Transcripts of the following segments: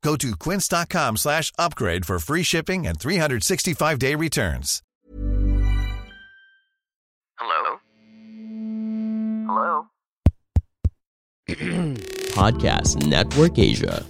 Go to quince.com/upgrade for free shipping and 365-day returns. Hello? Podcast Network Asia.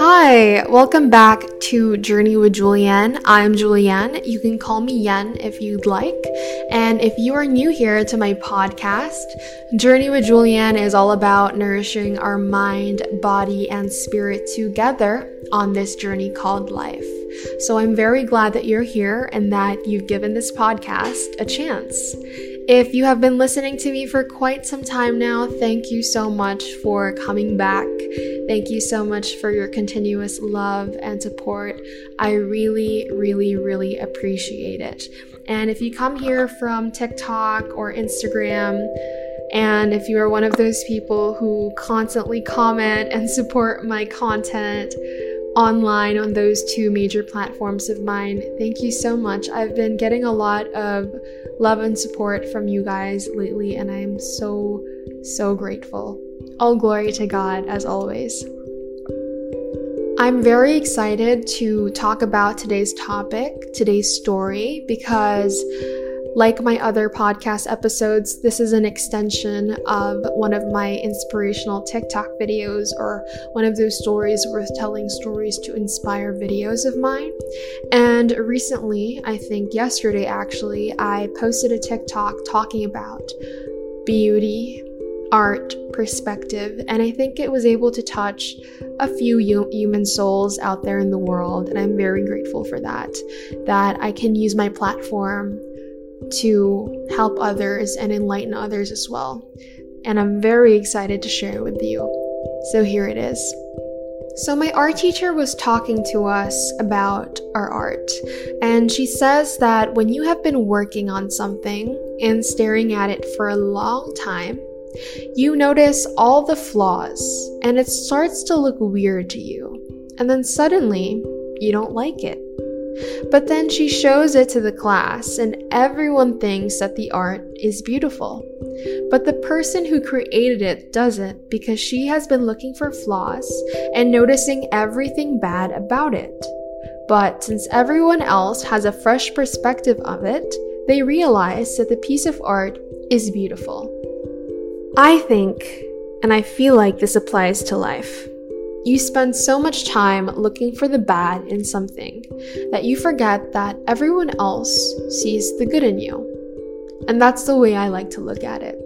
Hi, welcome back to Journey with Julianne. I'm Julianne. You can call me Yen if you'd like. And if you are new here to my podcast, Journey with Julianne is all about nourishing our mind, body, and spirit together on this journey called life. So I'm very glad that you're here and that you've given this podcast a chance. If you have been listening to me for quite some time now, thank you so much for coming back. Thank you so much for your continuous love and support. I really, really appreciate it. And if you come here from TikTok or Instagram, and if you are one of those people who constantly comment and support my content online on those two major platforms of mine, thank you so much. I've been getting a lot of love and support from you guys lately, and I am so grateful. All glory to God, as always. I'm very excited to talk about today's topic, today's story, because like my other podcast episodes, this is an extension of one of my inspirational TikTok videos, or one of those stories worth telling, stories to inspire videos of mine. And recently, I think yesterday actually, I posted a TikTok talking about beauty, art, perspective, and I think it was able to touch a few human souls out there in the world, and I'm very grateful for that I can use my platform to help others and enlighten others as well. And I'm very excited to share it with you. So here it is. So my art teacher was talking to us about our art, and she says that when you have been working on something and staring at it for a long time, you notice all the flaws and it starts to look weird to you. And then suddenly you don't like it. But then she shows it to the class and everyone thinks that the art is beautiful. But the person who created it doesn't, because she has been looking for flaws and noticing everything bad about it. But since everyone else has a fresh perspective of it, they realize that the piece of art is beautiful. I think, and I feel like this applies to life. You spend so much time looking for the bad in something that you forget that everyone else sees the good in you. And that's the way I like to look at it.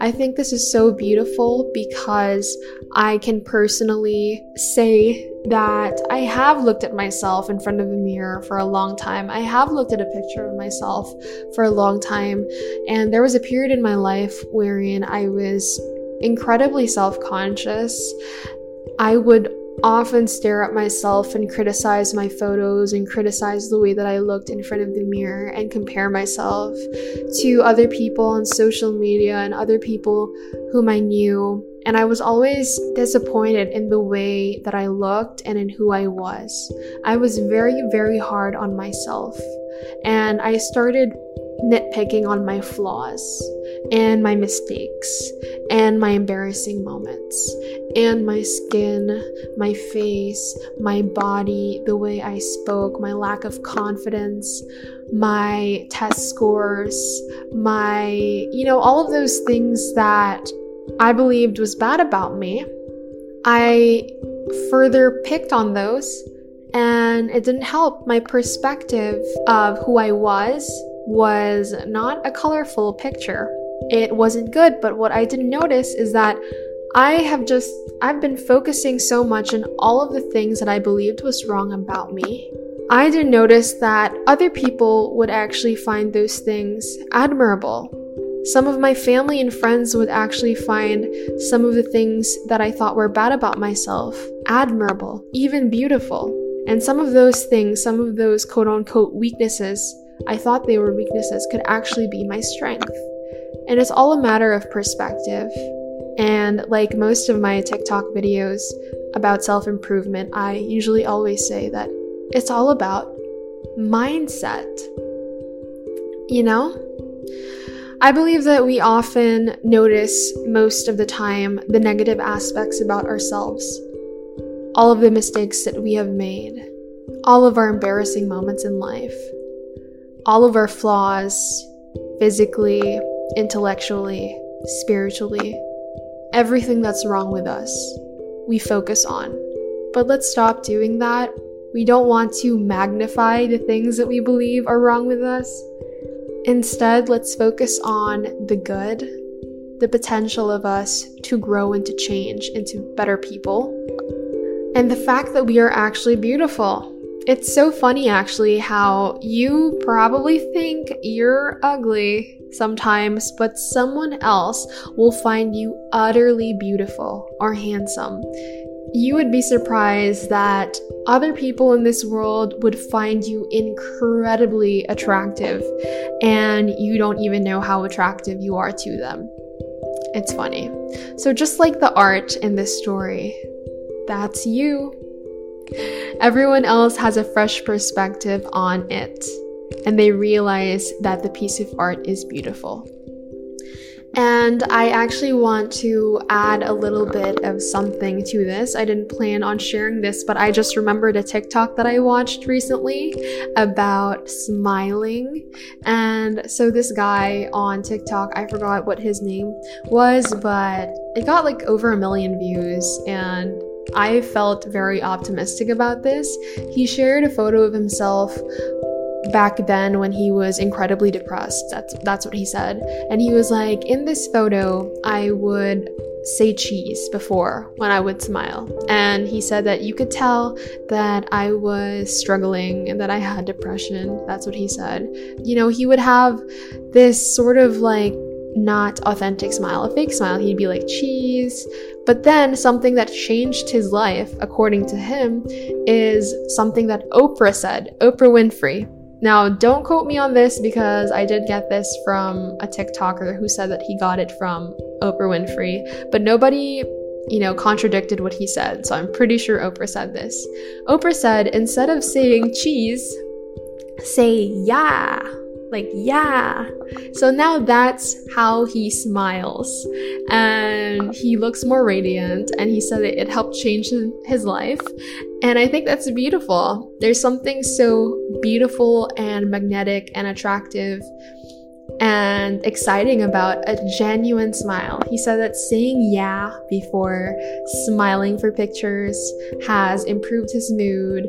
I think this is so beautiful because I can personally say that I have looked at myself in front of a mirror for a long time. I have looked at a picture of myself for a long time. And there was a period in my life wherein I was incredibly self-conscious. I would often stare at myself and criticize my photos and criticize the way that I looked in front of the mirror and compare myself to other people on social media and other people whom I knew. And I was always disappointed in the way that I looked and in who I was. I was very hard on myself, and I started nitpicking on my flaws and my mistakes and my embarrassing moments and my skin, my face, my body, the way I spoke, my lack of confidence, my test scores, my, all of those things that I believed was bad about me. I further picked on those, and it didn't help. My perspective of who I was not a colorful picture. It wasn't good. But what I didn't notice is that I've been focusing so much on all of the things that I believed was wrong about me. I didn't notice that other people would actually find those things admirable. Some of my family and friends would actually find some of the things that I thought were bad about myself admirable, even beautiful. And some of those things, some of those quote-unquote weaknesses, I thought they were weaknesses, could actually be my strength. And it's all a matter of perspective. And like most of my TikTok videos about self-improvement, I usually always say that it's all about mindset. You know? I believe that we often notice most of the time the negative aspects about ourselves. All of the mistakes that we have made. All of our embarrassing moments in life. All of our flaws, physically, intellectually, spiritually. Everything that's wrong with us, we focus on. But let's stop doing that. We don't want to magnify the things that we believe are wrong with us. Instead, let's focus on the good, the potential of us to grow and to change into better people, and the fact that we are actually beautiful. It's so funny, actually, how you probably think you're ugly sometimes, but someone else will find you utterly beautiful or handsome. You would be surprised that other people in this world would find you incredibly attractive, and you don't even know how attractive you are to them. It's funny. So just like the art in this story, that's you. Everyone else has a fresh perspective on it, and they realize that the piece of art is beautiful. And I actually want to add a little bit of something to this. I didn't plan on sharing this, but I just remembered a TikTok that I watched recently about smiling. And so this guy on TikTok, I forgot what his name was, but it got like over 1 million views, and I felt very optimistic about this. He shared a photo of himself back then when he was incredibly depressed. That's what he said. And he was like, in this photo, I would say cheese before when I would smile. And he said that you could tell that I was struggling and that I had depression. That's what he said. You know, he would have this sort of like not authentic smile, a fake smile. He'd be like, cheese. But then something that changed his life, according to him, is something that Oprah said, Oprah Winfrey. Now, don't quote me on this because I did get this from a TikToker who said that he got it from Oprah Winfrey, but nobody, contradicted what he said. So I'm pretty sure Oprah said this. Oprah said, instead of saying cheese, say yeah. Like, yeah. So now that's how he smiles, and he looks more radiant, and he said it helped change his life. And I think that's beautiful. There's something so beautiful and magnetic and attractive and exciting about a genuine smile. He said that saying yeah before smiling for pictures has improved his mood.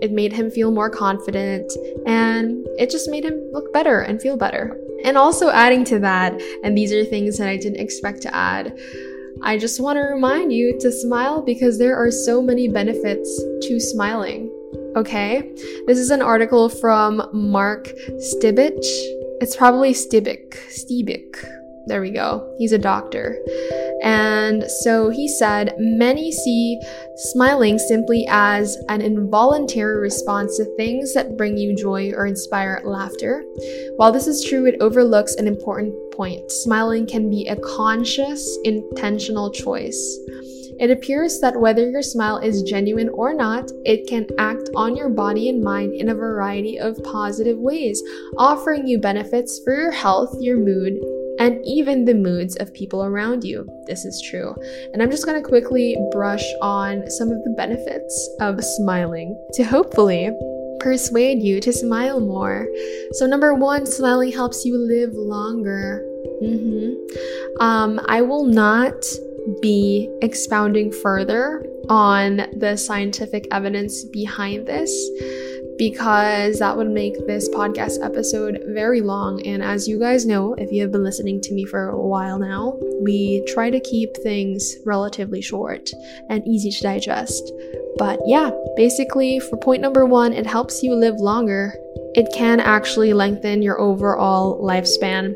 It made him feel more confident, and it just made him look better and feel better. And also adding to that, and these are things that I didn't expect to add, I just want to remind you to smile because there are so many benefits to smiling, okay? This is an article from Mark Stibich. It's probably Stibich. There we go. He's a doctor. And so he said, many see smiling simply as an involuntary response to things that bring you joy or inspire laughter. While this is true, it overlooks an important point. Smiling can be a conscious, intentional choice. It appears that whether your smile is genuine or not, it can act on your body and mind in a variety of positive ways, offering you benefits for your health, your mood, and even the moods of people around you. This is true. And I'm just going to quickly brush on some of the benefits of smiling to hopefully persuade you to smile more. So number one, smiling helps you live longer. I will not be expounding further on the scientific evidence behind this, because that would make this podcast episode very long. And as you guys know, if you have been listening to me for a while now, we try to keep things relatively short and easy to digest. But yeah, basically for point number one, it helps you live longer. It can actually lengthen your overall lifespan.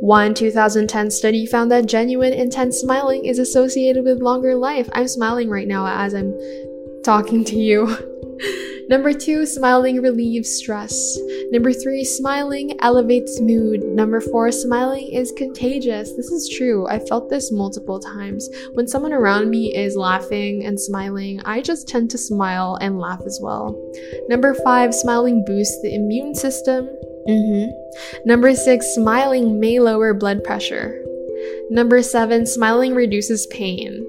One 2010 study found that genuine, intense smiling is associated with longer life. I'm smiling right now as I'm talking to you. Number 2, smiling relieves stress. Number 3, smiling elevates mood. Number 4, smiling is contagious. This is true. I felt this multiple times. When someone around me is laughing and smiling, I just tend to smile and laugh as well. Number 5, smiling boosts the immune system. Number 6, smiling may lower blood pressure. Number 7, smiling reduces pain.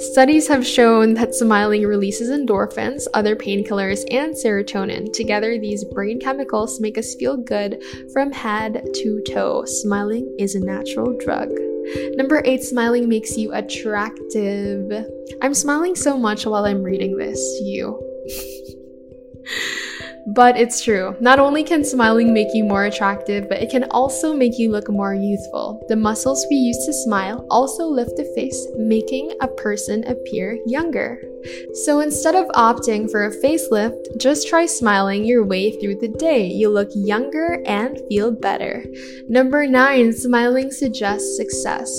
Studies have shown that smiling releases endorphins, other painkillers, and serotonin. Together, these brain chemicals make us feel good from head to toe. Smiling is a natural drug. Number 8, smiling makes you attractive. I'm smiling so much while I'm reading this to you. But it's true. Not only can smiling make you more attractive, but it can also make you look more youthful. The muscles we use to smile also lift the face, making a person appear younger. So instead of opting for a facelift, just try smiling your way through the day. You look younger and feel better. Number 9, smiling suggests success.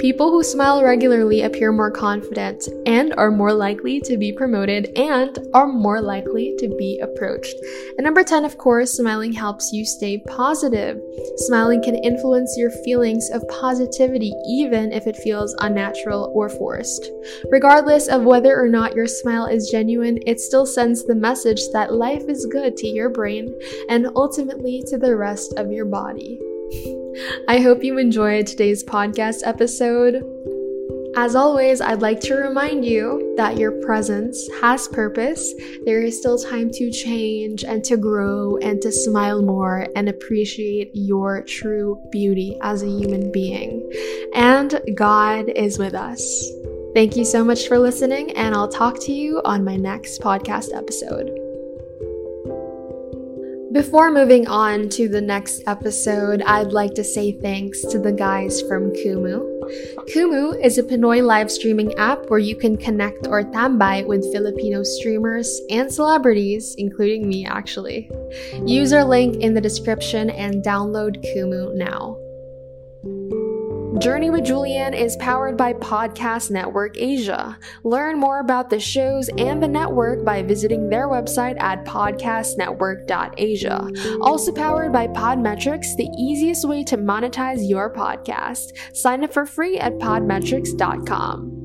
People who smile regularly appear more confident and are more likely to be promoted and are more likely to be approached. And number 10, of course, smiling helps you stay positive. Smiling can influence your feelings of positivity even if it feels unnatural or forced. Regardless of whether or not your smile is genuine, it still sends the message that life is good to your brain and ultimately to the rest of your body. I hope you enjoyed today's podcast episode. As always, I'd like to remind you that your presence has purpose. There is still time to change and to grow and to smile more and appreciate your true beauty as a human being. And God is with us. Thank you so much for listening, and I'll talk to you on my next podcast episode. Before moving on to the next episode, I'd like to say thanks to the guys from Kumu. Kumu is a Pinoy live streaming app where you can connect or tambay with Filipino streamers and celebrities, including me actually. Use our link in the description and download Kumu now. Journey with Julianne is powered by Podcast Network Asia. Learn more about the shows and the network by visiting their website at podcastnetwork.asia. Also powered by Podmetrics, the easiest way to monetize your podcast. Sign up for free at podmetrics.com.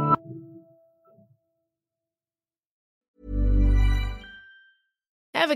Ever